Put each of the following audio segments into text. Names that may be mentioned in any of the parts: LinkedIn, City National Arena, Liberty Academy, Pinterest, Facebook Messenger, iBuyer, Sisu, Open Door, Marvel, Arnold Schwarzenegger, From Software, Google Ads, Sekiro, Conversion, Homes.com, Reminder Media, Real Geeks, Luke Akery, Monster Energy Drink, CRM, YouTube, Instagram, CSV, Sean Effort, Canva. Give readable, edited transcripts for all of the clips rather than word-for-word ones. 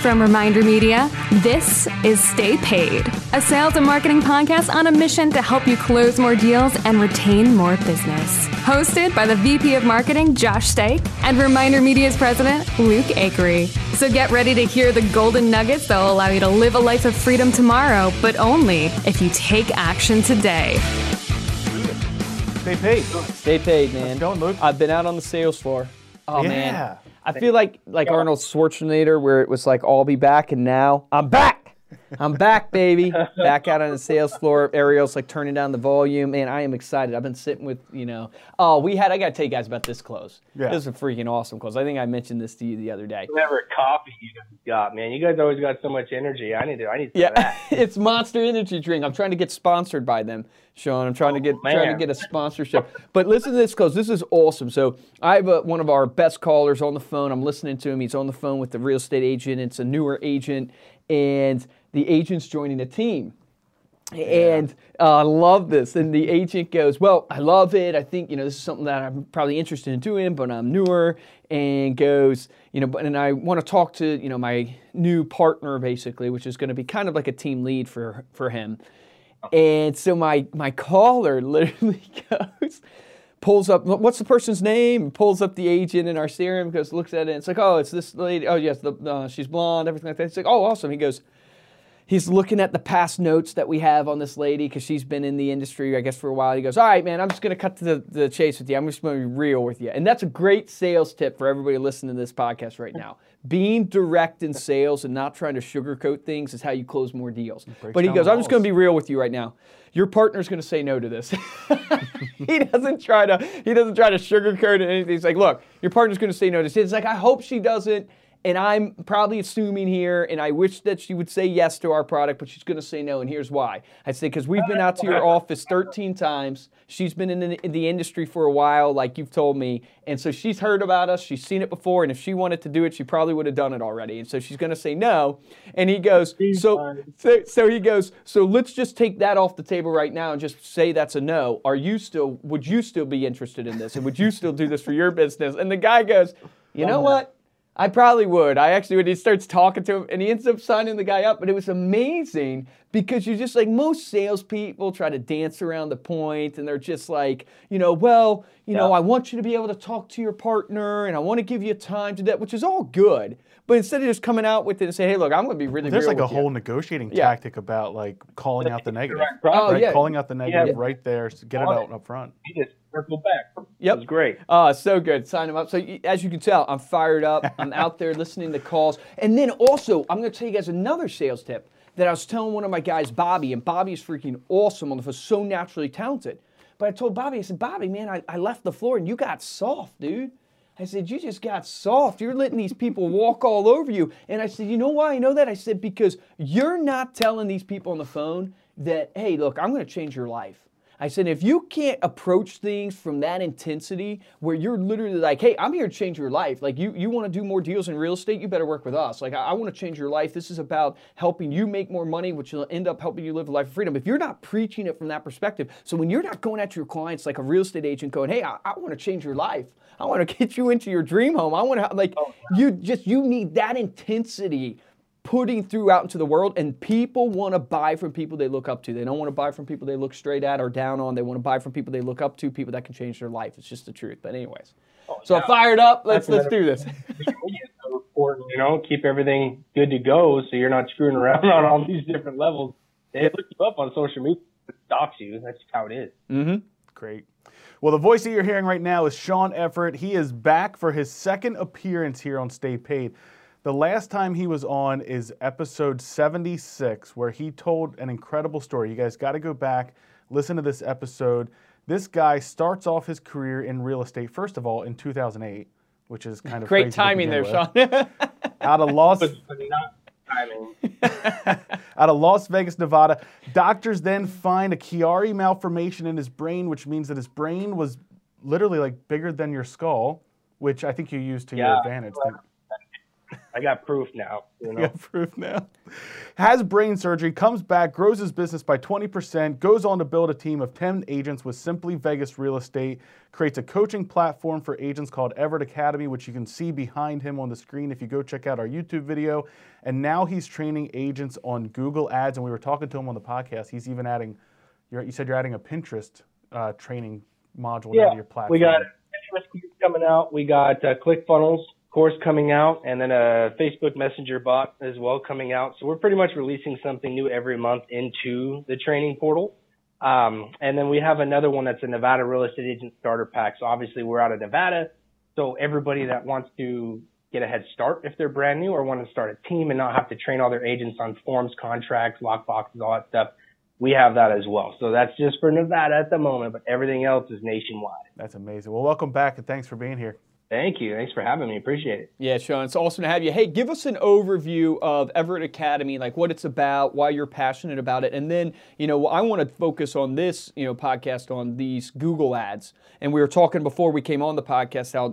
From Reminder Media, this is Stay Paid, a sales and marketing podcast on a mission to help you close more deals and retain more business. Hosted by the VP of Marketing, Josh Stake, and Reminder Media's president, Luke Akery. So get ready to hear the golden nuggets that will allow you to live a life of freedom tomorrow, but only if you take action today. Stay paid. Stay paid, man. How's it going, Luke? I've been out on the sales floor. Oh, yeah. Man. I feel like Arnold Schwarzenegger, where it was like, I'll be back, and now I'm back. I'm back, baby. Back out on the sales floor. Ariel's like turning down the volume. Man, I am excited. I've been sitting with, I got to tell you guys about this close. Yeah. This is a freaking awesome close. I think I mentioned this to you the other day. Whatever coffee you guys got, man. You guys always got so much energy. I need some of that. It's Monster Energy Drink. I'm trying to get sponsored by them, Sean. I'm trying to get a sponsorship. But listen to this close. This is awesome. So I have one of our best callers on the phone. I'm listening to him. He's on the phone with the real estate agent. It's a newer agent, and the agent's joining a team. Yeah. And I love this. And the agent goes, well, I love it. I think, this is something that I'm probably interested in doing, but I'm newer. And goes, and I want to talk to, my new partner, basically, which is going to be kind of like a team lead for him. And so my caller literally goes, pulls up, what's the person's name? Pulls up the agent in our CRM, goes, looks at it, and it's like, oh, it's this lady. Oh, yes, she's blonde, everything like that. It's like, oh, awesome. He goes, he's looking at the past notes that we have on this lady because she's been in the industry, I guess, for a while. He goes, all right, man, I'm just going to cut to the chase with you. I'm just going to be real with you. And that's a great sales tip for everybody listening to this podcast right now. Being direct in sales and not trying to sugarcoat things is how you close more deals. But he goes, I'm just going to be real with you right now. Your partner's going to say no to this. He doesn't try to sugarcoat it or anything. He's like, look, your partner's going to say no to this. It's like, I hope she doesn't. And I'm probably assuming here, and I wish that she would say yes to our product, but she's going to say no, and here's why. I'd say, because we've been out to your office 13 times. She's been in the industry for a while, like you've told me, and so she's heard about us. She's seen it before, and if she wanted to do it, she probably would have done it already, and so she's going to say no. And he goes, so let's just take that off the table right now and just say that's a no. Would you still be interested in this, and would you still do this for your business? And the guy goes, you know what? I probably would. I actually would. He starts talking to him, and he ends up signing the guy up. But it was amazing because you're just like, most salespeople try to dance around the point, and they're just like, I want you to be able to talk to your partner, and I want to give you time to that, which is all good. But instead of just coming out with it and saying, hey, look, I'm going to be really real with you. There's like a whole negotiating tactic about like calling out the negative. Right? Yeah. Calling out the negative right there to get it out up front. Circle back. Yep. It was great. Oh, so good. Sign them up. So as you can tell, I'm fired up. I'm out there listening to calls. And then also, I'm going to tell you guys another sales tip that I was telling one of my guys, Bobby, and Bobby is freaking awesome on the phone, so naturally talented. But I told Bobby, I said, Bobby, man, I left the floor and you got soft, dude. I said, you just got soft. You're letting these people walk all over you. And I said, you know why I know that? I said, because you're not telling these people on the phone that, hey, look, I'm going to change your life. I said, if you can't approach things from that intensity where you're literally like, hey, I'm here to change your life. Like, you want to do more deals in real estate, you better work with us. Like, I want to change your life. This is about helping you make more money, which will end up helping you live a life of freedom. If you're not preaching it from that perspective, so when you're not going at your clients like a real estate agent going, hey, I want to change your life. I want to get you into your dream home. I want to, you need that intensity putting through out into the world, and people want to buy from people they look up to. They don't want to buy from people they look straight at or down on. They want to buy from people they look up to, people that can change their life. It's just the truth. But anyways, I'm fired up. Let's do this. So important, keep everything good to go so you're not screwing around on all these different levels. They look you up on social media, it stops you. That's how it is. Mm-hmm. Great. Well, the voice that you're hearing right now is Sean Effort. He is back for his second appearance here on Stay Paid. The last time he was on is episode 76, where he told an incredible story. You guys got to go back, listen to this episode. This guy starts off his career in real estate, first of all, in 2008, which is kind of great timing there, Sean. Out of Las Vegas, Nevada. Doctors then find a Chiari malformation in his brain, which means that his brain was literally like bigger than your skull, which I think you used to your advantage. I got proof now. You know? Got proof now. Has brain surgery, comes back, grows his business by 20%, goes on to build a team of 10 agents with Simply Vegas Real Estate, creates a coaching platform for agents called Everett Academy, which you can see behind him on the screen if you go check out our YouTube video. And now he's training agents on Google Ads, and we were talking to him on the podcast. He's even adding, you said you're adding a Pinterest training module to your platform. We got Pinterest coming out. We got Click Funnels course coming out, and then a Facebook Messenger bot as well coming out. So we're pretty much releasing something new every month into the training portal. And then we have another one that's a Nevada Real Estate Agent Starter Pack. So obviously we're out of Nevada. So everybody that wants to get a head start if they're brand new or want to start a team and not have to train all their agents on forms, contracts, lockboxes, all that stuff, we have that as well. So that's just for Nevada at the moment, but everything else is nationwide. That's amazing. Well, welcome back, and thanks for being here. Thank you. Thanks for having me. Appreciate it. Yeah, Sean, it's awesome to have you. Hey, give us an overview of Everett Academy, like what it's about, why you're passionate about it, and then, you know, I want to focus on this, you know, podcast on these Google ads. And we were talking before we came on the podcast how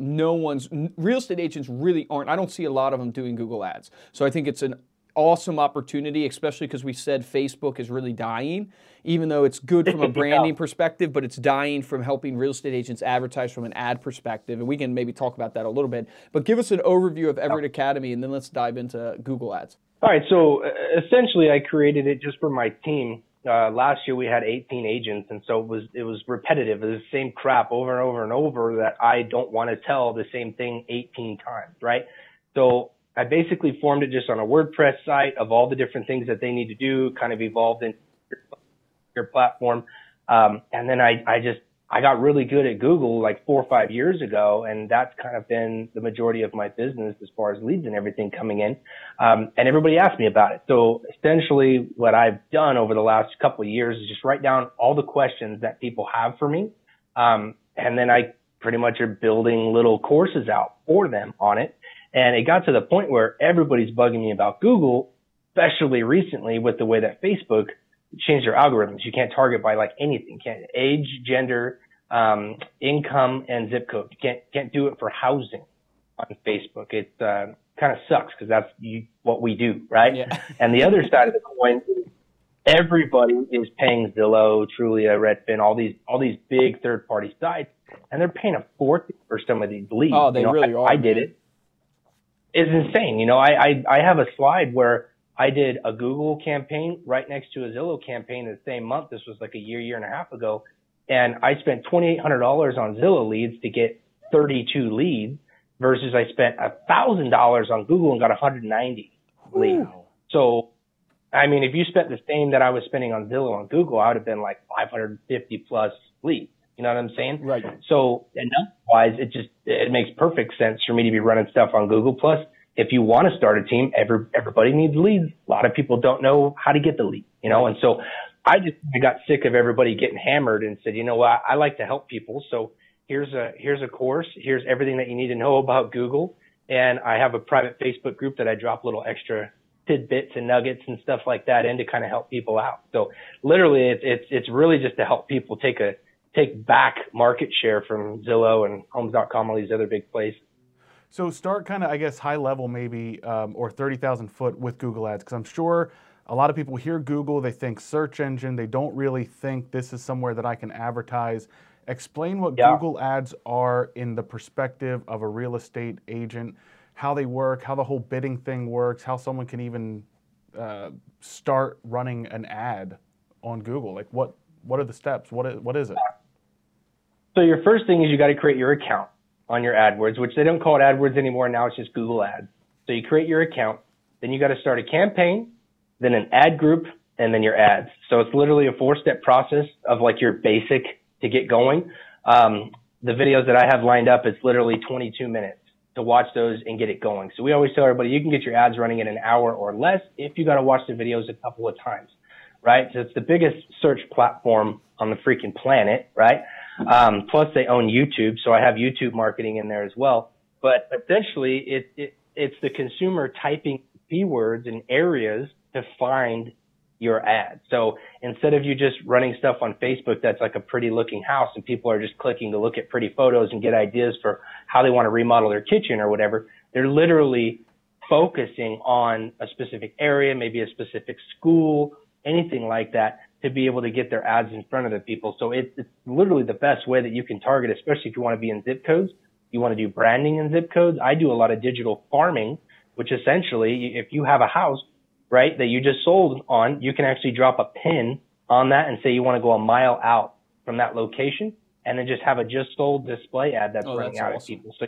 real estate agents really aren't. I don't see a lot of them doing Google ads. So I think it's an awesome opportunity, especially because we said Facebook is really dying, even though it's good from a branding perspective, but it's dying from helping real estate agents advertise from an ad perspective, and we can maybe talk about that a little bit. But give us an overview of Everett Academy, and then let's dive into Google Ads. All right, so essentially I created it just for my team. Last year we had 18 agents, and so it was repetitive. It was the same crap over and over and over that I don't want to tell the same thing 18 times, right? So I basically formed it just on a WordPress site of all the different things that they need to do, kind of evolved into your platform. And then I got really good at Google like 4 or 5 years ago. And that's kind of been the majority of my business as far as leads and everything coming in. And everybody asked me about it. So essentially what I've done over the last couple of years is just write down all the questions that people have for me. And then I pretty much are building little courses out for them on it. And it got to the point where everybody's bugging me about Google, especially recently with the way that Facebook changed their algorithms. You can't target by like anything. Can't age, gender, income, and zip code. You can't do it for housing on Facebook. It kind of sucks because that's what we do, right? Yeah. And the other side of the coin, everybody is paying Zillow, Trulia, Redfin, all these big third-party sites, and they're paying a fortune for some of these leads. Oh, they really are. I did it. It's insane. You know, I have a slide where I did a Google campaign right next to a Zillow campaign the same month. This was like a year and a half ago. And I spent $2,800 on Zillow leads to get 32 leads versus I spent $1,000 on Google and got 190 leads. So, I mean, if you spent the same that I was spending on Zillow on Google, I would have been like 550 plus leads. You know what I'm saying? Right. So, and otherwise, it makes perfect sense for me to be running stuff on Google. Plus, if you want to start a team, everybody needs leads. A lot of people don't know how to get the lead, you know? And so I got sick of everybody getting hammered and said, you know what? I like to help people. So here's a course. Here's everything that you need to know about Google. And I have a private Facebook group that I drop little extra tidbits and nuggets and stuff like that in to kind of help people out. So literally it's really just to help people take back market share from Zillow and Homes.com, all these other big places. So start kind of, I guess, high level maybe, or 30,000 foot with Google Ads, because I'm sure a lot of people hear Google, they think search engine, they don't really think this is somewhere that I can advertise. Explain what Google Ads are in the perspective of a real estate agent, how they work, how the whole bidding thing works, how someone can even start running an ad on Google. Like what are the steps? What is it? So your first thing is you got to create your account on your AdWords, which they don't call it AdWords anymore. Now it's just Google Ads. So you create your account, then you got to start a campaign, then an ad group, and then your ads. So it's literally a 4-step process of like your basic to get going. The videos that I have lined up, it's literally 22 minutes to watch those and get it going. So we always tell everybody you can get your ads running in an hour or less if you got to watch the videos a couple of times, right? So it's the biggest search platform on the freaking planet, right? Plus they own YouTube, so I have YouTube marketing in there as well. But essentially it's the consumer typing keywords in areas to find your ad. So instead of you just running stuff on Facebook that's like a pretty looking house and people are just clicking to look at pretty photos and get ideas for how they want to remodel their kitchen or whatever, they're literally focusing on a specific area, maybe a specific school, anything like that, to be able to get their ads in front of the people. So it's literally the best way that you can target, especially if you want to be in zip codes. You want to do branding in zip codes. I do a lot of digital farming, which essentially, if you have a house, right, that you just sold on, you can actually drop a pin on that and say you want to go a mile out from that location, and then just have a just sold display ad that's running out at people. So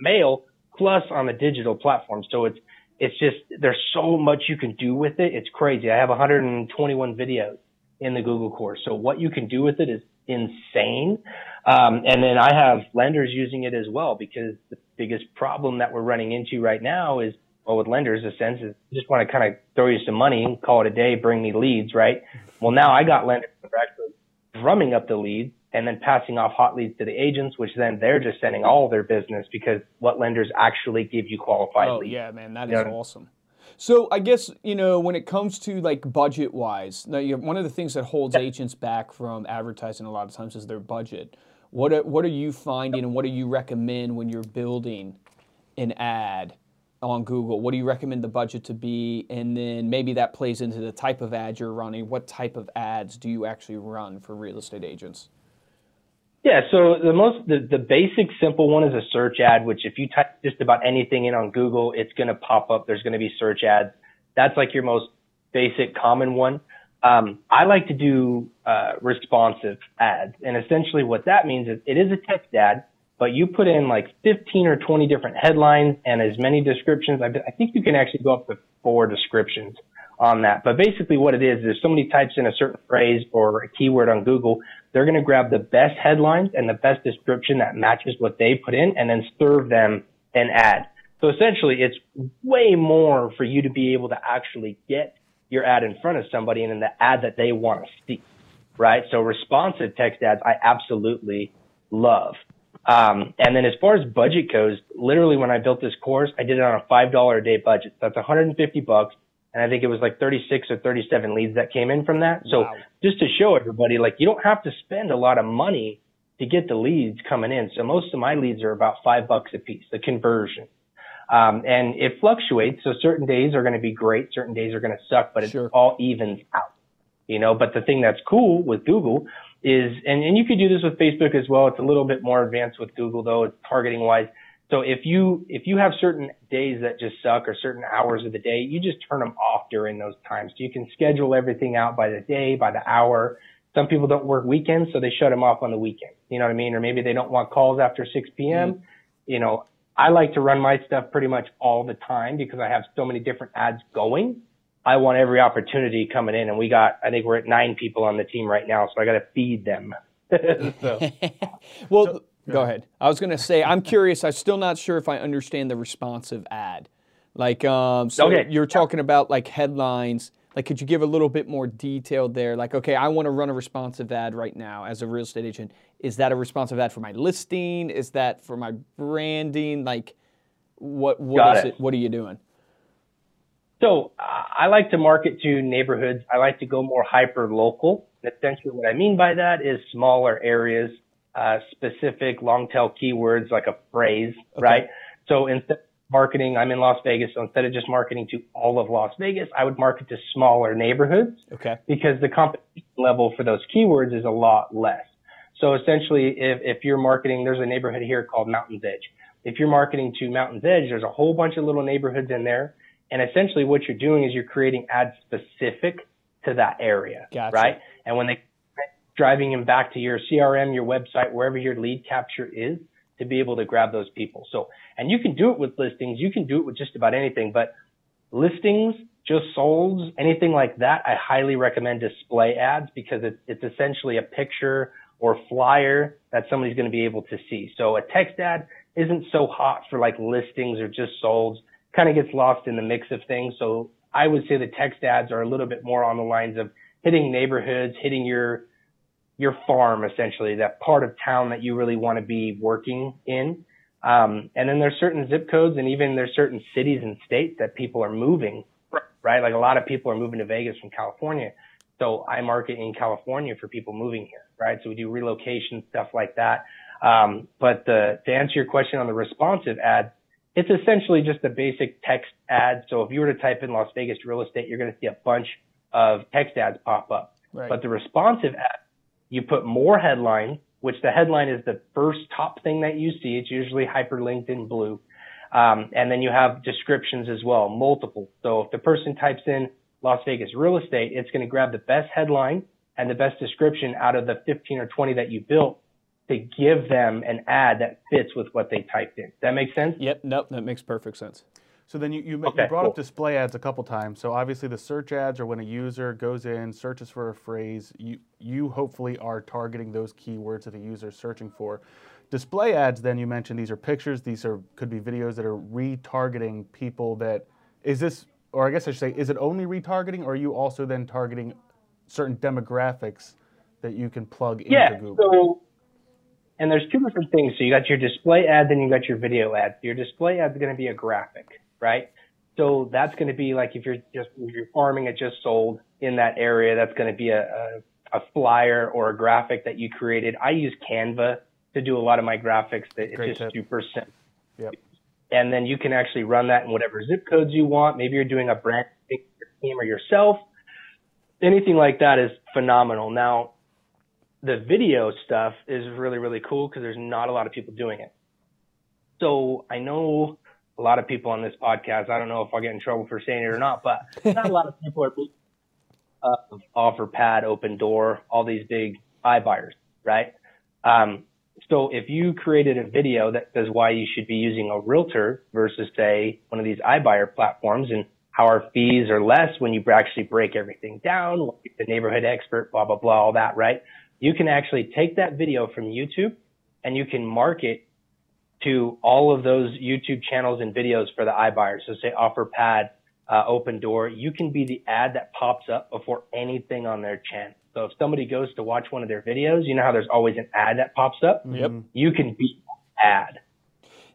mail plus on the digital platform. So it's just, there's so much you can do with it. It's crazy. I have 121 videos in the Google course. So what you can do with it is insane. And then I have lenders using it as well, because the biggest problem that we're running into right now is, well, with lenders, a sense is just want to kind of throw you some money and call it a day, bring me leads, right? Well, now I got lenders that are actually drumming up the leads and then passing off hot leads to the agents, which then they're just sending all their business, because what lenders actually give you qualified leads. Oh yeah, man, that is awesome. So I guess, you know, when it comes to like budget wise, now one of the things that holds agents back from advertising a lot of times is their budget. What are you finding, and what do you recommend when you're building an ad on Google? What do you recommend the budget to be? And then maybe that plays into the type of ad you're running. What type of ads do you actually run for real estate agents? Yeah, so the basic simple one is a search ad, which if you type just about anything in on Google, it's going to pop up. There's going to be search ads. That's like your most basic common one. I like to do responsive ads. And essentially what that means is it is a text ad, but you put in like 15 or 20 different headlines and as many descriptions. I think you can actually go up to 4 descriptions on that. But basically what it is if somebody types in a certain phrase or a keyword on Google, they're going to grab the best headlines and the best description that matches what they put in, and then serve them an ad. So essentially it's way more for you to be able to actually get your ad in front of somebody and in the ad that they want to see, right? So responsive text ads, I absolutely love. And then as far as budget goes, literally when I built this course, I did it on a $5 a day budget. So that's $150. And I think it was like 36 or 37 leads that came in from that. So just to show everybody, like, you don't have to spend a lot of money to get the leads coming in. So most of my leads are about $5 a piece, the conversion. And it fluctuates. So certain days are going to be great. Certain days are going to suck, but it all evens out, you know. But the thing that's cool with Google is, and you could do this with Facebook as well. It's a little bit more advanced with Google though. It's targeting wise. So if you have certain days that just suck or certain hours of the day, you just turn them off during those times. So you can schedule everything out by the day, by the hour. Some people don't work weekends, so they shut them off on the weekend. You know what I mean? Or maybe they don't want calls after 6 p.m. Mm-hmm. You know, I like to run my stuff pretty much all the time because I have so many different ads going. I want every opportunity coming in, and I think we're at 9 people on the team right now, so I got to feed them. Go ahead. I was going to say, I'm curious. I'm still not sure if I understand the responsive ad. Like, you're talking about like headlines. Like, could you give a little bit more detail there? Like, okay, I want to run a responsive ad right now as a real estate agent. Is that a responsive ad for my listing? Is that for my branding? Like, what are you doing? So I like to market to neighborhoods. I like to go more hyper local. Essentially what I mean by that is smaller areas. Specific long tail keywords, like a phrase, right? So instead of marketing, I'm in Las Vegas. So instead of just marketing to all of Las Vegas, I would market to smaller neighborhoods. Because the competition level for those keywords is a lot less. So essentially, if you're marketing, there's a neighborhood here called Mountain's Edge. If you're marketing to Mountain's Edge, there's a whole bunch of little neighborhoods in there. And essentially what you're doing is you're creating ads specific to that area, right? And when they driving them back to your CRM, your website, wherever your lead capture is, to be able to grab those people. So, and you can do it with listings. You can do it with just about anything, but listings, just solds, anything like that, I highly recommend display ads because it's essentially a picture or flyer that somebody's going to be able to see. So a text ad isn't so hot for like listings or just solds, kind of gets lost in the mix of things. So I would say the text ads are a little bit more on the lines of hitting neighborhoods, hitting your farm, essentially, that part of town that you really want to be working in. And then there's certain zip codes, and even there's certain cities and states that people are moving, right? Like a lot of people are moving to Vegas from California. So I market in California for people moving here, right? So we do relocation, stuff like that. But to answer your question on the responsive ad, It's essentially just a basic text ad. So if you were to type in Las Vegas real estate, you're going to see a bunch of text ads pop up. Right. But the responsive ad, you put more headline, which the headline is the first top thing that you see. It's usually hyperlinked in blue. And then you have descriptions as well, multiple. So if the person types in Las Vegas real estate, it's going to grab the best headline and the best description out of the 15 or 20 that you built to give them an ad that fits with what they typed in. Does that make sense? Yep. Nope. That makes perfect sense. So then you brought up display ads a couple times. So obviously the search ads are when a user goes in, searches for a phrase. You hopefully are targeting those keywords that the user is searching for. Display ads, then you mentioned these are pictures. These could be videos that are retargeting people that is this, or I guess I should say, is it only retargeting, or are you also then targeting certain demographics that you can plug into Google? So, and there's two different things. So you got your display ad, then you got your video ad. Your display ad is going to be a graphic, right? So that's going to be like if you're farming it just sold in that area, that's going to be a flyer or a graphic that you created. I use Canva to do a lot of my graphics. Super simple. Yep. And then you can actually run that in whatever zip codes you want. Maybe you're doing a brand thing for your team or yourself. Anything like that is phenomenal. Now, the video stuff is really, really cool because there's not a lot of people doing it. So I know a lot of people on this podcast, I don't know if I'll get in trouble for saying it or not, but not a lot of people are OfferPad, Open Door, all these big iBuyers, right? So if you created a video that says why you should be using a realtor versus, say, one of these iBuyer platforms and how our fees are less when you actually break everything down, the neighborhood expert, blah, blah, blah, all that, right? You can actually take that video from YouTube and you can market to all of those YouTube channels and videos for the iBuyers. So say OfferPad, Open Door. You can be the ad that pops up before anything on their channel. So if somebody goes to watch one of their videos, you know how there's always an ad that pops up? Yep. You can be an ad.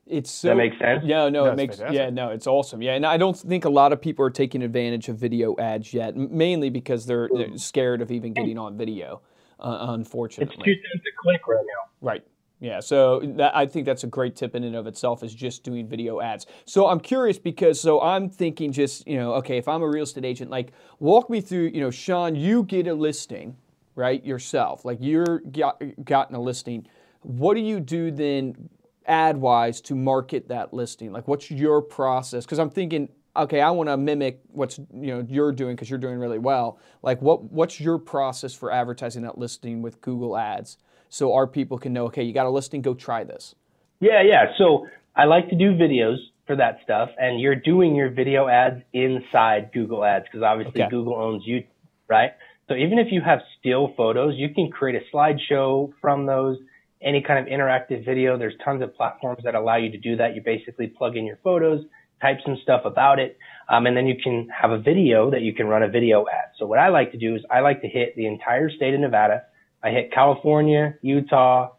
Does that make sense? No, it makes fantastic. It's awesome. Yeah, and I don't think a lot of people are taking advantage of video ads yet, mainly because they're scared of even getting on video, unfortunately. It's 2 cents a click right now. Right. Yeah, so I think that's a great tip in and of itself, is just doing video ads. So I'm curious because, I'm thinking just, okay, if I'm a real estate agent, like walk me through, Sean, you get a listing, right, yourself. Like gotten a listing. What do you do then ad-wise to market that listing? Like what's your process? Because I'm thinking, okay, I want to mimic what's, you're doing because you're doing really well. Like what's your process for advertising that listing with Google Ads? So our people can know, okay, you got a listing, go try this. Yeah. So I like to do videos for that stuff. And you're doing your video ads inside Google Ads because obviously Google owns YouTube, right? So even if you have still photos, you can create a slideshow from those, any kind of interactive video. There's tons of platforms that allow you to do that. You basically plug in your photos, type some stuff about it, and then you can have a video that you can run a video ad. So what I like to do is I like to hit the entire state of Nevada. I hit California, Utah,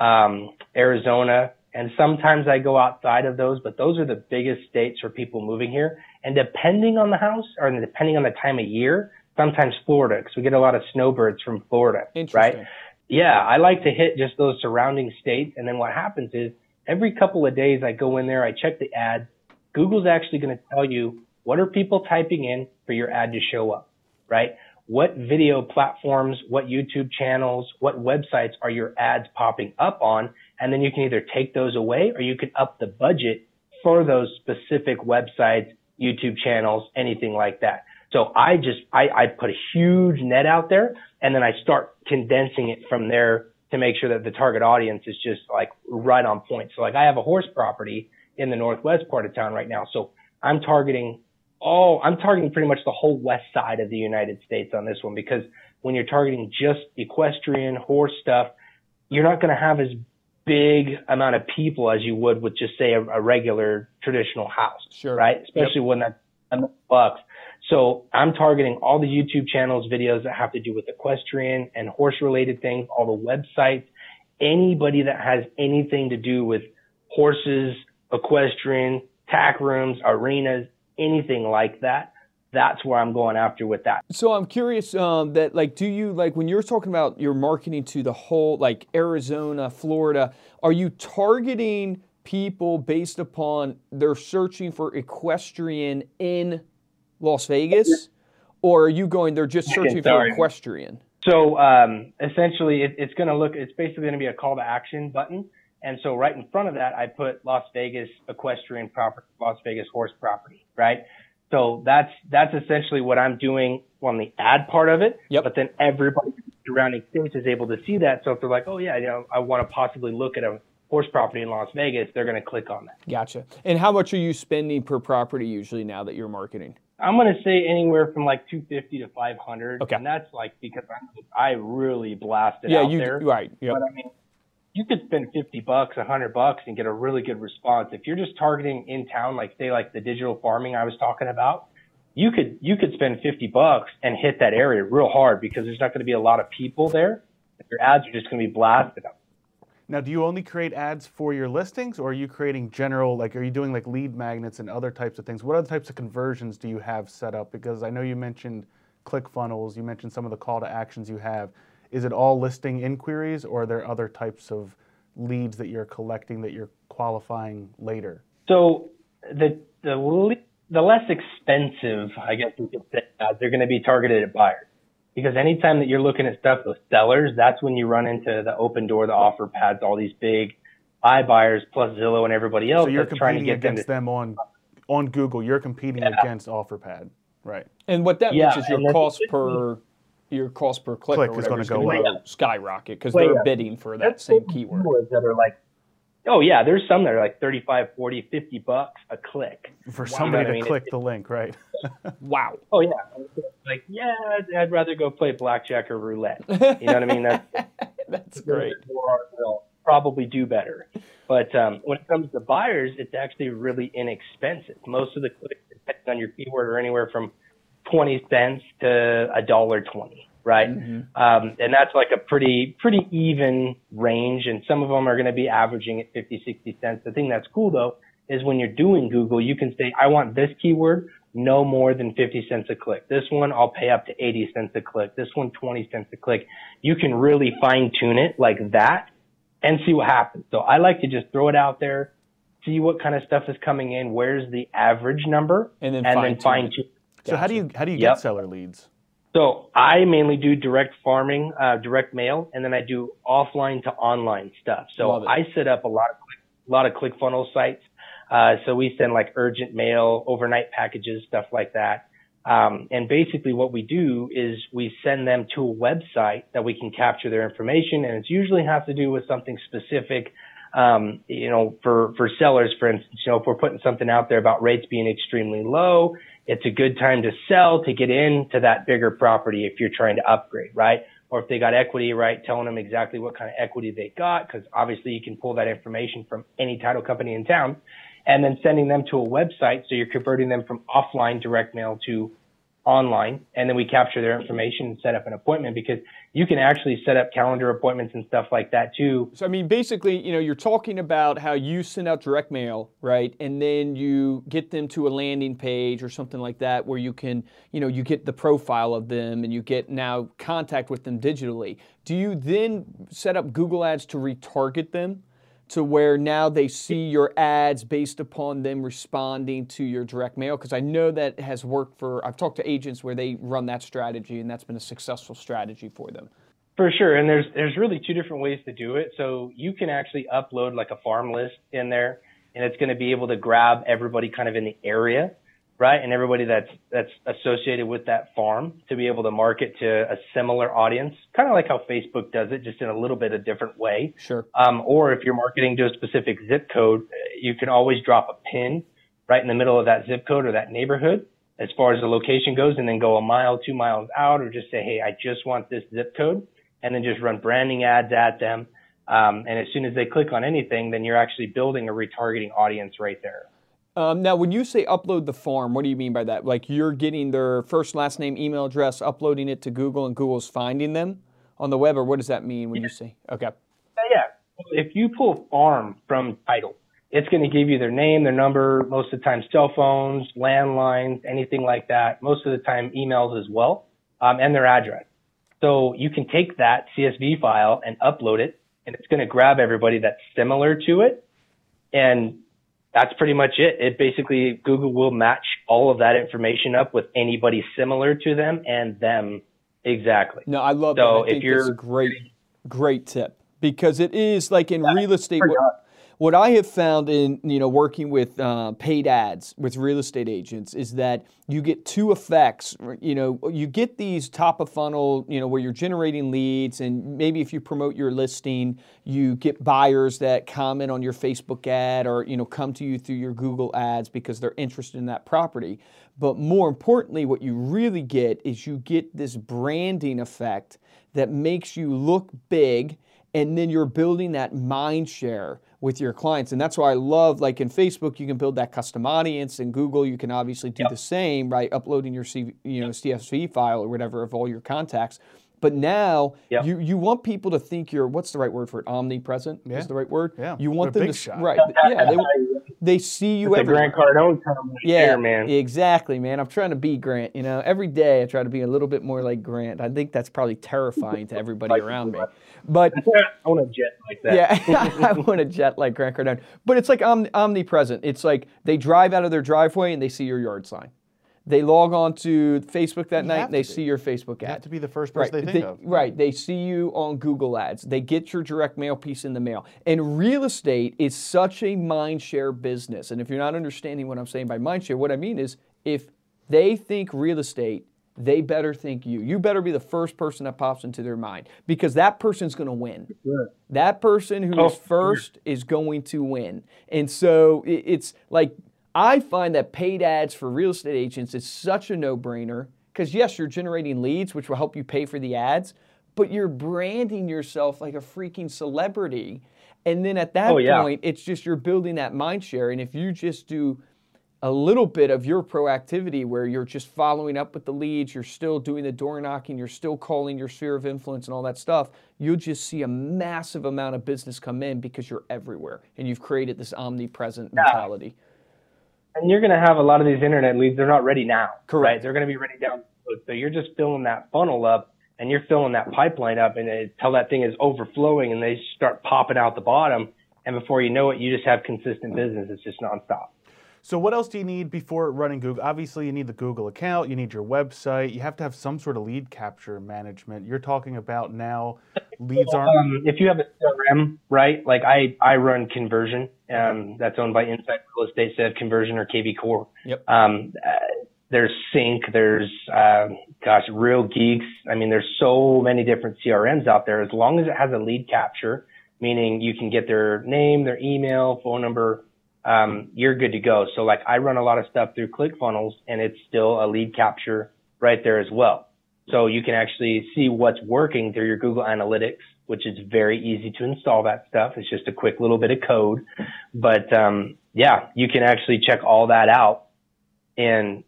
Arizona, and sometimes I go outside of those, but those are the biggest states for people moving here. And depending on the house or depending on the time of year, sometimes Florida, because we get a lot of snowbirds from Florida, right? Yeah, I like to hit just those surrounding states. And then what happens is every couple of days I go in there, I check the ad. Google's actually going to tell you what are people typing in for your ad to show up, right? What video platforms, what YouTube channels, what websites are your ads popping up on? And then you can either take those away or you can up the budget for those specific websites, YouTube channels, anything like that. So I put a huge net out there and then I start condensing it from there to make sure that the target audience is just like right on point. So like I have a horse property in the northwest part of town right now. So I'm targeting pretty much the whole west side of the United States on this one, because when you're targeting just equestrian horse stuff, you're not going to have as big amount of people as you would with just, say, a regular traditional house, sure, right? Especially when that's $100. So I'm targeting all the YouTube channels, videos that have to do with equestrian and horse-related things, all the websites, anybody that has anything to do with horses, equestrian, tack rooms, arenas, anything like that. That's where I'm going after with that. So I'm curious that, like, do you, like, when you're talking about your marketing to the whole, like, Arizona, Florida, are you targeting people based upon they're searching for equestrian in Las Vegas? Or are you going, they're just searching for equestrian? So essentially it's going to look, it's basically going to be a call to action button. And so right in front of that, I put Las Vegas equestrian property, Las Vegas horse property, right? So that's essentially what I'm doing on the ad part of it. Yep. But then everybody surrounding states is able to see that. So if they're like, oh yeah, you know, I want to possibly look at a horse property in Las Vegas, they're going to click on that. Gotcha. And how much are you spending per property usually now that you're marketing? I'm going to say anywhere from like $250 to $500. Okay. And that's like, because I really blasted out there. Yeah, right. Yep. But I mean, you could spend $50, $100 and get a really good response. If you're just targeting in town, like say like the digital farming I was talking about, you could spend $50 and hit that area real hard because there's not going to be a lot of people there. Your ads are just going to be blasted up. Now, do you only create ads for your listings, or are you creating general, like, are you doing like lead magnets and other types of things? What other types of conversions do you have set up? Because I know you mentioned Click Funnels, you mentioned some of the call to actions you have. Is it all listing inquiries, or are there other types of leads that you're collecting that you're qualifying later? So the less expensive, I guess we could say, they're going to be targeted at buyers. Because anytime that you're looking at stuff with sellers, that's when you run into the Open Door, the OfferPads, all these big iBuyers plus Zillow and everybody else. So you're trying to get against them on Google. You're competing against OfferPad, right? And what that means is your cost per click is going to go skyrocket because they're bidding for that same keyword. That are like, oh yeah, there's some that are like $35, $40, $50 a click for somebody to click the link, right? Wow. Oh yeah, like yeah, I'd rather go play blackjack or roulette. You know what I mean? That's great. They'll probably do better. But when it comes to buyers, it's actually really inexpensive. Most of the clicks, depending on your keyword, are anywhere from 20 cents to $1.20. Right. Mm-hmm. And that's like a pretty even range. And some of them are going to be averaging at 50, 60 cents. The thing that's cool, though, is when you're doing Google, you can say, I want this keyword no more than 50 cents a click. This one I'll pay up to 80 cents a click. This one, 20 cents a click. You can really fine tune it like that and see what happens. So I like to just throw it out there, see what kind of stuff is coming in. Where's the average number? And then fine tune. So how do you get seller leads? So I mainly do direct farming, direct mail, and then I do offline to online stuff. So I set up a lot of ClickFunnels sites. So we send like urgent mail, overnight packages, stuff like that. And basically what we do is we send them to a website that we can capture their information. And it usually has to do with something specific. You know, for sellers, for instance, you know, if we're putting something out there about rates being extremely low, it's a good time to sell to get into that bigger property if you're trying to upgrade, right? Or if they got equity, right, telling them exactly what kind of equity they got, because obviously you can pull that information from any title company in town, and then sending them to a website. So you're converting them from offline direct mail to online, and then we capture their information and set up an appointment, because you can actually set up calendar appointments and stuff like that too. So I mean, basically, you know, you're talking about how you send out direct mail, right? And then you get them to a landing page or something like that where you can, you know, you get the profile of them and you get now contact with them digitally. Do you then set up Google Ads to retarget them to where now they see your ads based upon them responding to your direct mail? Because I know that has worked for, I've talked to agents where they run that strategy, and that's been a successful strategy for them. For sure, and there's really two different ways to do it. So you can actually upload like a farm list in there, and it's gonna be able to grab everybody kind of in the area, right? And everybody that's associated with that farm to be able to market to a similar audience, kind of like how Facebook does it, just in a little bit of different way. Sure. Or if you're marketing to a specific zip code, you can always drop a pin right in the middle of that zip code or that neighborhood as far as the location goes, and then go a mile, 2 miles out, or just say, hey, I just want this zip code, and then just run branding ads at them. And as soon as they click on anything, then you're actually building a retargeting audience right there. Now, when you say upload the farm, what do you mean by that? Like you're getting their first, last name, email address, uploading it to Google, and Google's finding them on the web? Or what does that mean when you say? Okay. Yeah. If you pull farm from title, it's going to give you their name, their number, most of the time cell phones, landlines, anything like that. Most of the time emails as well, and their address. So you can take that CSV file and upload it, and it's going to grab everybody that's similar to it. And that's pretty much it. It basically, Google will match all of that information up with anybody similar to them and them. Exactly. No, I love that. I think that's a great tip, because it is like in real estate, what I have found in, working with paid ads with real estate agents is that you get two effects. You get these top of funnel, where you're generating leads, and maybe if you promote your listing, you get buyers that comment on your Facebook ad or, come to you through your Google ads because they're interested in that property. But more importantly, what you really get is you get this branding effect that makes you look big, and then you're building that mind share with your clients. And that's why I love, like in Facebook, you can build that custom audience. In Google, you can obviously do the same, right? Uploading your CSV file or whatever of all your contacts. But now you want people to think you're, what's the right word for it? Omnipresent is the right word. Yeah. You want them to shot. Right. Yeah. They see you everywhere. Grant Cardone time. Yeah, man. Exactly, man. I'm trying to be Grant. Every day I try to be a little bit more like Grant. I think that's probably terrifying to everybody around me. But I want a jet like that. Yeah, I want a jet like Grant Cardone. But it's like omnipresent. It's like they drive out of their driveway and they see your yard sign. They log on to Facebook that night and they see your Facebook ad. You have to be the first person they think of. Right. They see you on Google ads. They get your direct mail piece in the mail. And real estate is such a mind share business. And if you're not understanding what I'm saying by mind share, what I mean is if they think real estate, they better think you. You better be the first person that pops into their mind, because that person's going to win. Sure. That person who is first is going to win. And so it's like, I find that paid ads for real estate agents is such a no-brainer, because yes, you're generating leads, which will help you pay for the ads, but you're branding yourself like a freaking celebrity. And then at that point, it's just you're building that mind share. And if you just do a little bit of your proactivity where you're just following up with the leads, you're still doing the door knocking, you're still calling your sphere of influence and all that stuff, you'll just see a massive amount of business come in because you're everywhere and you've created this omnipresent mentality. And you're going to have a lot of these internet leads. They're not ready now. Correct. Right? They're going to be ready down. So you're just filling that funnel up and you're filling that pipeline up until that thing is overflowing and they start popping out the bottom. And before you know it, you just have consistent business. It's just nonstop. So what else do you need before running Google? Obviously, you need the Google account. You need your website. You have to have some sort of lead capture management. You're talking about now leads aren't... if you have a CRM, right? Like I run Conversion. That's owned by Inside Real Estate. So I have Conversion or KV Core. Yep. There's Sync. There's, Real Geeks. I mean, there's so many different CRMs out there. As long as it has a lead capture, meaning you can get their name, their email, phone number, you're good to go. So like I run a lot of stuff through Click Funnels, and it's still a lead capture right there as well. So you can actually see what's working through your Google Analytics, which is very easy to install that stuff. It's just a quick little bit of code. But yeah, you can actually check all that out, and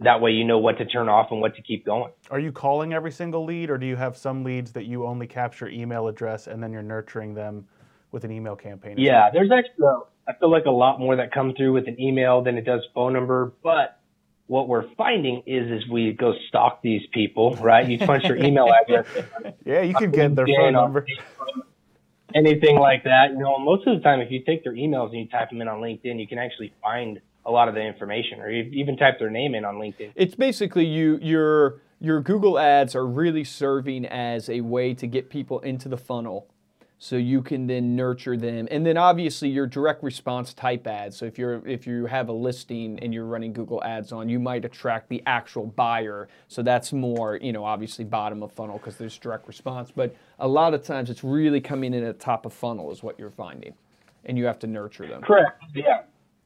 that way you know what to turn off and what to keep going. Are you calling every single lead, or do you have some leads that you only capture email address and then you're nurturing them with an email campaign? Yeah, there's actually, I feel like a lot more that come through with an email than it does phone number. But what we're finding is we go stalk these people, right? You punch your email address. Yeah, you can get their phone number. Facebook, anything like that. Most of the time, if you take their emails and you type them in on LinkedIn, you can actually find a lot of the information, or you even type their name in on LinkedIn. It's basically your Google ads are really serving as a way to get people into the funnel, so you can then nurture them. And then obviously your direct response type ads. So if you have a listing and you're running Google ads on, you might attract the actual buyer. So that's more, obviously bottom of funnel because there's direct response. But a lot of times it's really coming in at the top of funnel is what you're finding. And you have to nurture them. Correct, yeah.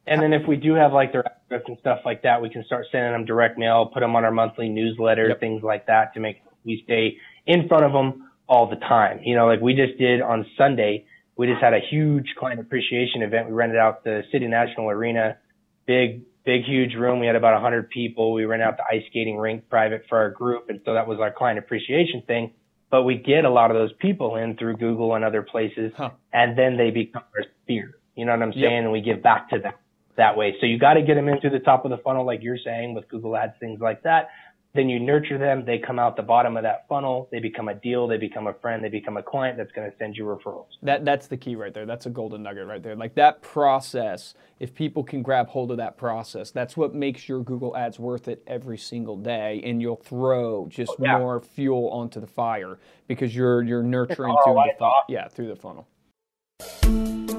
And then if we do have like their address and stuff like that, we can start sending them direct mail, put them on our monthly newsletter, things like that to make sure we stay in front of them all the time. Like we just did on Sunday, we just had a huge client appreciation event. We rented out the City National Arena, big, huge room. We had about 100 people. We rented out the ice skating rink private for our group. And so that was our client appreciation thing. But we get a lot of those people in through Google and other places, and then they become our sphere. You know what I'm saying? Yep. And we give back to them that way. So you got to get them in through the top of the funnel, like you're saying, with Google ads, things like that. Then you nurture them. They come out the bottom of that funnel. They become a deal. They become a friend. They become a client that's going to send you referrals. That's the key right there. That's a golden nugget right there. Like that process, if people can grab hold of that process, that's what makes your Google Ads worth it every single day. And you'll throw just more fuel onto the fire because you're nurturing through the funnel. Yeah, through the funnel.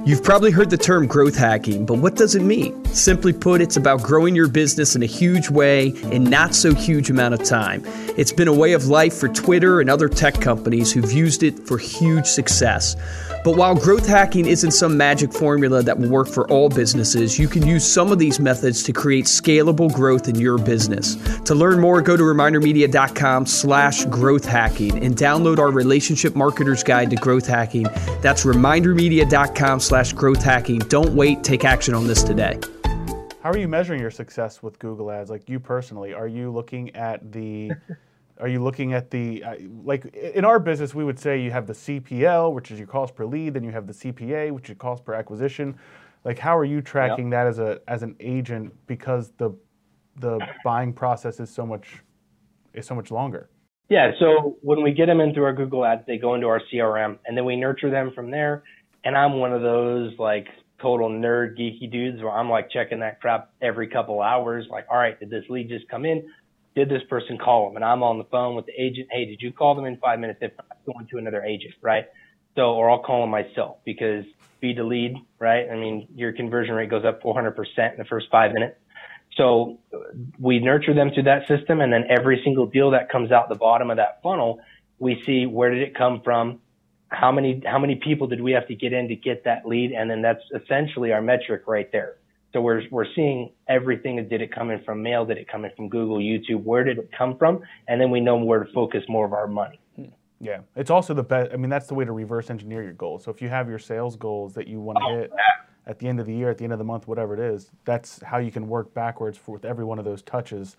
You've probably heard the term growth hacking, but what does it mean? Simply put, it's about growing your business in a huge way in not so huge amount of time. It's been a way of life for Twitter and other tech companies who've used it for huge success. But while growth hacking isn't some magic formula that will work for all businesses, you can use some of these methods to create scalable growth in your business. To learn more, go to remindermedia.com/growth hacking and download our Relationship Marketer's Guide to Growth Hacking. That's remindermedia.com/growth hacking. Don't wait. Take action on this today. How are you measuring your success with Google Ads? Like you personally, are you looking at the... Are you looking at the, like in our business, we would say you have the CPL, which is your cost per lead, then you have the CPA, which is cost per acquisition. Like how are you tracking that as an agent, because the buying process is so much longer? Yeah, so when we get them in through our Google Ads, they go into our CRM and then we nurture them from there. And I'm one of those like total nerd geeky dudes where I'm like checking that crap every couple hours. Like, all right, did this lead just come in? Did this person call them? And I'm on the phone with the agent. Hey, did you call them in 5 minutes? If not, going to another agent, right? So, or I'll call them myself because feed to lead, right? I mean, your conversion rate goes up 400% in the first 5 minutes. So we nurture them through that system. And then every single deal that comes out the bottom of that funnel, we see where did it come from? How many people did we have to get in to get that lead? And then that's essentially our metric right there. So we're seeing everything. Did it come in from mail? Did it come in from Google, YouTube? Where did it come from? And then we know where to focus more of our money. Yeah. It's also the best. I mean, that's the way to reverse engineer your goals. So if you have your sales goals that you want to hit at the end of the year, at the end of the month, whatever it is, that's how you can work backwards with every one of those touches,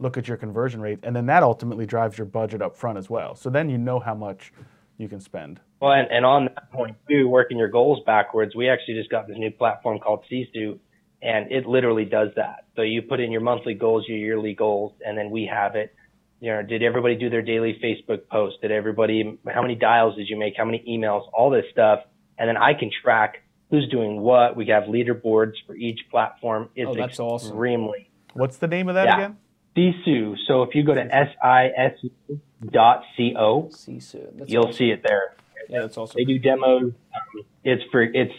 look at your conversion rate, and then that ultimately drives your budget up front as well. So then you know how much you can spend. Well, and on that point too, working your goals backwards, we actually just got this new platform called Sisu. And it literally does that. So you put in your monthly goals, your yearly goals, and then we have it. You know, did everybody do their daily Facebook post? Did everybody, how many dials did you make? How many emails? All this stuff. And then I can track who's doing what. We have leaderboards for each platform. It's extremely awesome. What's the name of that again? Sisu. So if you go to sisu.co, you'll see it there. Yeah, that's awesome. They do demos. It's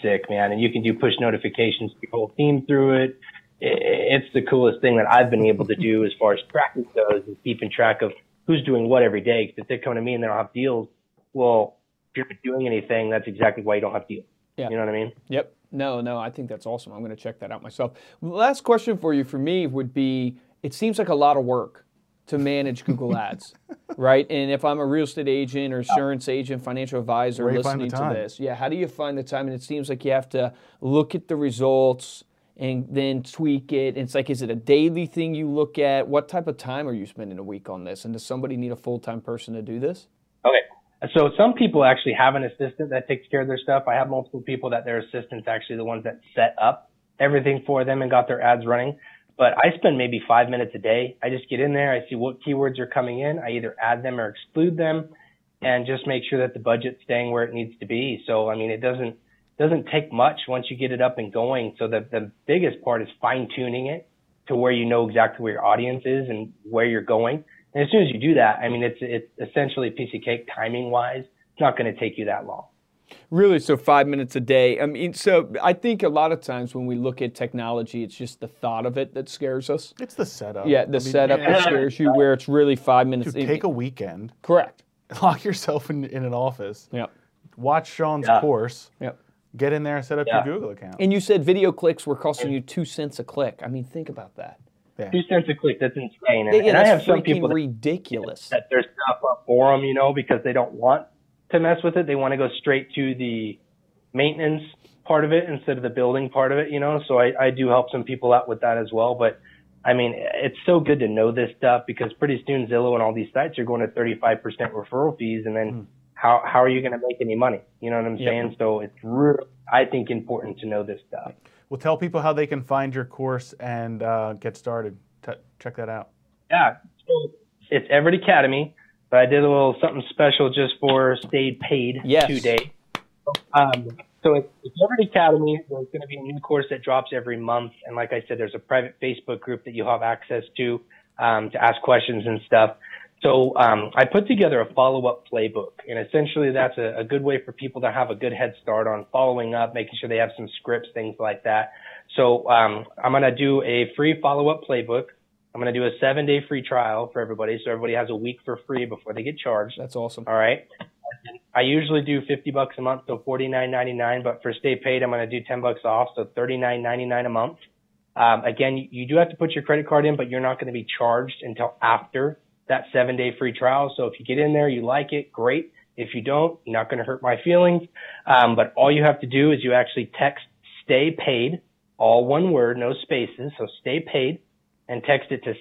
sick, man. And you can do push notifications to your whole team through it. It's the coolest thing that I've been able to do as far as tracking goes and keeping track of who's doing what every day. Because if they come to me and they don't have deals, well, if you're not doing anything, that's exactly why you don't have deals. Yeah. You know what I mean? Yep. No, I think that's awesome. I'm going to check that out myself. Last question for you, for me, would be, it seems like a lot of work to manage Google Ads, right? And if I'm a real estate agent or insurance agent, financial advisor listening to this, how do you find the time? And it seems like you have to look at the results and then tweak it. And it's like, is it a daily thing you look at? What type of time are you spending a week on this? And does somebody need a full-time person to do this? Okay, so some people actually have an assistant that takes care of their stuff. I have multiple people that their assistants actually the ones that set up everything for them and got their ads running. But I spend maybe 5 minutes a day. I just get in there. I see what keywords are coming in. I either add them or exclude them and just make sure that the budget's staying where it needs to be. So, I mean, it doesn't take much once you get it up and going. So the biggest part is fine-tuning it to where you know exactly where your audience is and where you're going. And as soon as you do that, I mean, it's essentially a piece of cake timing-wise. It's not going to take you that long. Really, so 5 minutes a day. I mean, so I think a lot of times when we look at technology, it's just the thought of it that scares us. It's the setup. Yeah, the setup that scares you, where it's really 5 minutes. Dude, take a weekend. Correct. Lock yourself in an office. Yep. Watch Sean's course. Yep. Get in there and set up your Google account. And you said video clicks were costing you 2 cents a click. I mean, think about that. Yeah. 2 cents a click, that's insane. And, and I have some people ridiculous. That their stuff up for them, you know, because they don't want to mess with it. They want to go straight to the maintenance part of it instead of the building part of it, you know? So I do help some people out with that as well. But I mean, it's so good to know this stuff, because pretty soon Zillow and all these sites are going to 35% referral fees. And then how are you going to make any money? You know what I'm saying? Yep. So it's really, I think, important to know this stuff. Well, tell people how they can find your course and get started. Check that out. Yeah. So it's Everett Academy, but I did a little something special just for Stay Paid today. So it's Liberty Academy. There's going to be a new course that drops every month. And like I said, there's a private Facebook group that you'll have access to ask questions and stuff. So I put together a follow-up playbook. And essentially, that's a good way for people to have a good head start on following up, making sure they have some scripts, things like that. So I'm going to do a free follow-up playbook. I'm going to do a 7-day free trial for everybody. So everybody has a week for free before they get charged. That's awesome. All right. I usually do $50 a month, so $49.99. But for Stay Paid, I'm going to do $10 off, so $39.99 a month. Again, you do have to put your credit card in, but you're not going to be charged until after that 7-day free trial. So if you get in there, you like it, great. If you don't, you're not going to hurt my feelings. But all you have to do is you actually text Stay Paid, all one word, no spaces. So Stay Paid, and text it to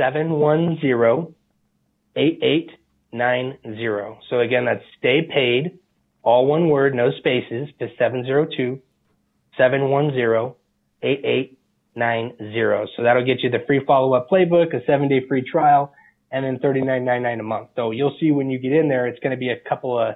702-710-8890. So again, that's Stay Paid, all one word, no spaces, to 702-710-8890. So that'll get you the free follow-up playbook, a 7-day free trial, and then $39.99 a month. So you'll see when you get in there, it's going to be a couple of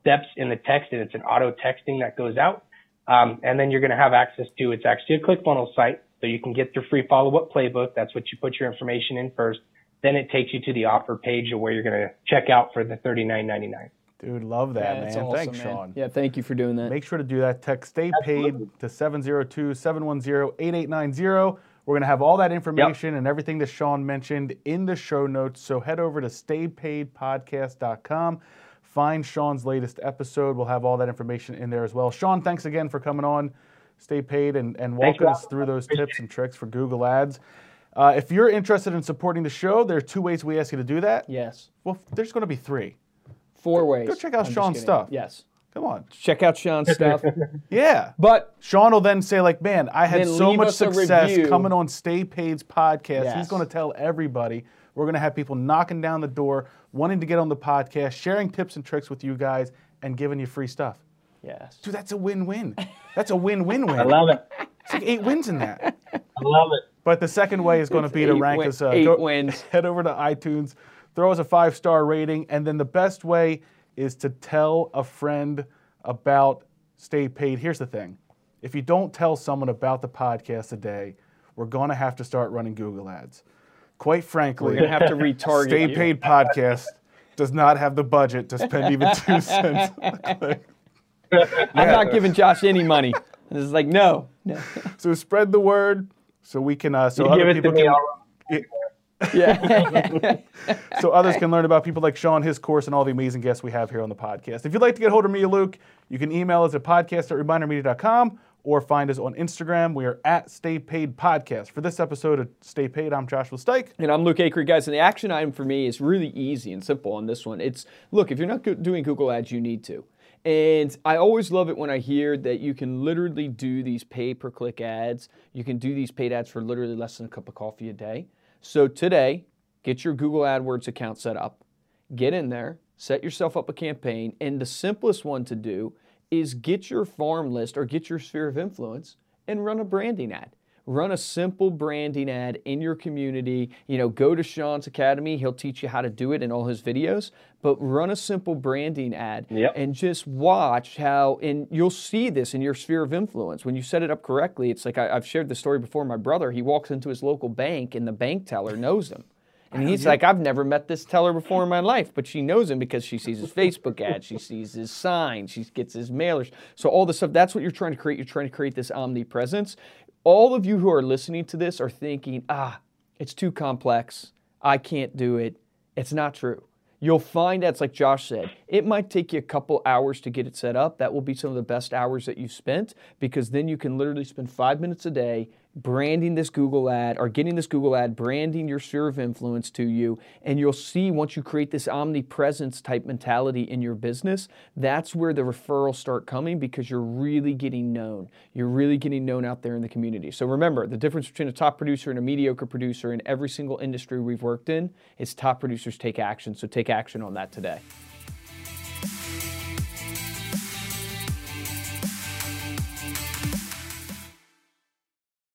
steps in the text, and it's an auto texting that goes out. And then you're going to have access to, it's actually a ClickFunnels site, so you can get the free follow-up playbook. That's what you put your information in first. Then it takes you to the offer page of where you're going to check out for the $39.99. Dude, love that, man. That's awesome. Thanks, man. Sean. Yeah, thank you for doing that. Make sure to do that. Text Stay Paid to 702-710-8890. We're going to have all that information and everything that Sean mentioned in the show notes. So head over to staypaidpodcast.com. Find Sean's latest episode. We'll have all that information in there as well. Sean, thanks again for coming on Stay Paid and walking us through those tips and tricks for Google Ads. If you're interested in supporting the show, there are two ways we ask you to do that. Yes. Well, there's going to be three. Four ways. Go check out Sean's stuff. Yes. Come on. Check out Sean's stuff. Yeah. But Sean will then say, like, man, I had so much success coming on Stay Paid's podcast. Yes. He's going to tell everybody. We're going to have people knocking down the door, wanting to get on the podcast, sharing tips and tricks with you guys, and giving you free stuff. Yes. Dude, that's a win-win. That's a win-win-win. I love it. It's like 8 wins in that. I love it. But the second way is going to be to rank us. Head over to iTunes, throw us a 5-star rating, and then the best way is to tell a friend about Stay Paid. Here's the thing. If you don't tell someone about the podcast today, we're going to have to start running Google Ads. Quite frankly, we're going to have to retarget Stay Paid podcast does not have the budget to spend even 2 cents. I'm not giving Josh any money. And it's like, no. So spread the word. So we can, so other people can, so others can learn about people like Sean, his course, and all the amazing guests we have here on the podcast. If you'd like to get hold of me, Luke, you can email us at podcast@remindermedia.com or find us on Instagram. We are at Stay Paid Podcast. For this episode of Stay Paid, I'm Joshua Stike. And I'm Luke Akery, guys. And the action item for me is really easy and simple on this one. It's, look, if you're not doing Google Ads, you need to. And I always love it when I hear that you can literally do these pay-per-click ads. You can do these paid ads for literally less than a cup of coffee a day. So today, get your Google AdWords account set up. Get in there, set yourself up a campaign, and the simplest one to do is get your farm list or get your sphere of influence and run a branding ad. Run a simple branding ad in your community. You know, go to Sean's Academy. He'll teach you how to do it in all his videos. But run a simple branding ad and just watch how, and you'll see this in your sphere of influence. When you set it up correctly, it's like I've shared the story before. My brother, he walks into his local bank and the bank teller knows him. And he's like, I've never met this teller before in my life, but she knows him because she sees his Facebook ad, she sees his sign, she gets his mailers. So all this stuff, that's what you're trying to create. You're trying to create this omnipresence. All of you who are listening to this are thinking, it's too complex. I can't do it. It's not true. You'll find that's like Josh said. It might take you a couple hours to get it set up. That will be some of the best hours that you've spent because then you can literally spend 5 minutes a day branding this Google ad or getting this Google ad, branding your sphere of influence to you. And you'll see once you create this omnipresence type mentality in your business, that's where the referrals start coming because you're really getting known. You're really getting known out there in the community. So remember, the difference between a top producer and a mediocre producer in every single industry we've worked in is top producers take action. So take action on that today.